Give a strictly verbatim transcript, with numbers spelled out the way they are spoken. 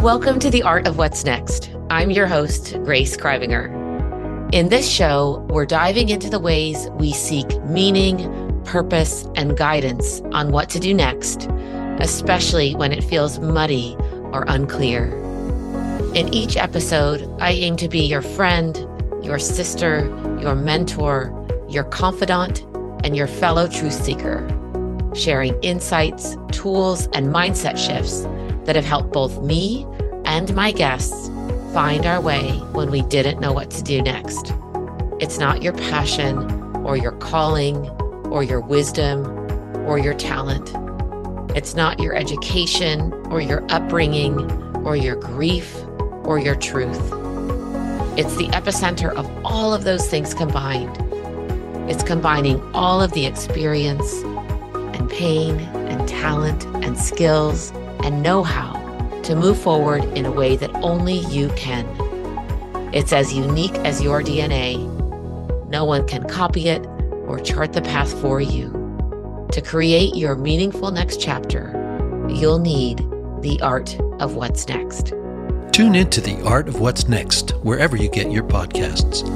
Welcome to The Art of What's Next. I'm your host, Grace Kraaijvanger. In this show, we're diving into the ways we seek meaning, purpose, and guidance on what to do next, especially when it feels muddy or unclear. In each episode, I aim to be your friend, your sister, your mentor, your confidant, and your fellow truth seeker, sharing insights, tools, and mindset shifts that have helped both me and my guests find our way when we didn't know what to do next. It's not your passion or your calling or your wisdom or your talent. It's not your education or your upbringing or your grief or your truth. It's the epicenter of all of those things combined. It's combining all of the experience and pain and talent and skills and know-how to move forward in a way that only you can. It's as unique as your D N A. No one can copy it or chart the path for you. To create your meaningful next chapter, you'll need the art of what's next. Tune in to The Art of What's Next, wherever you get your podcasts.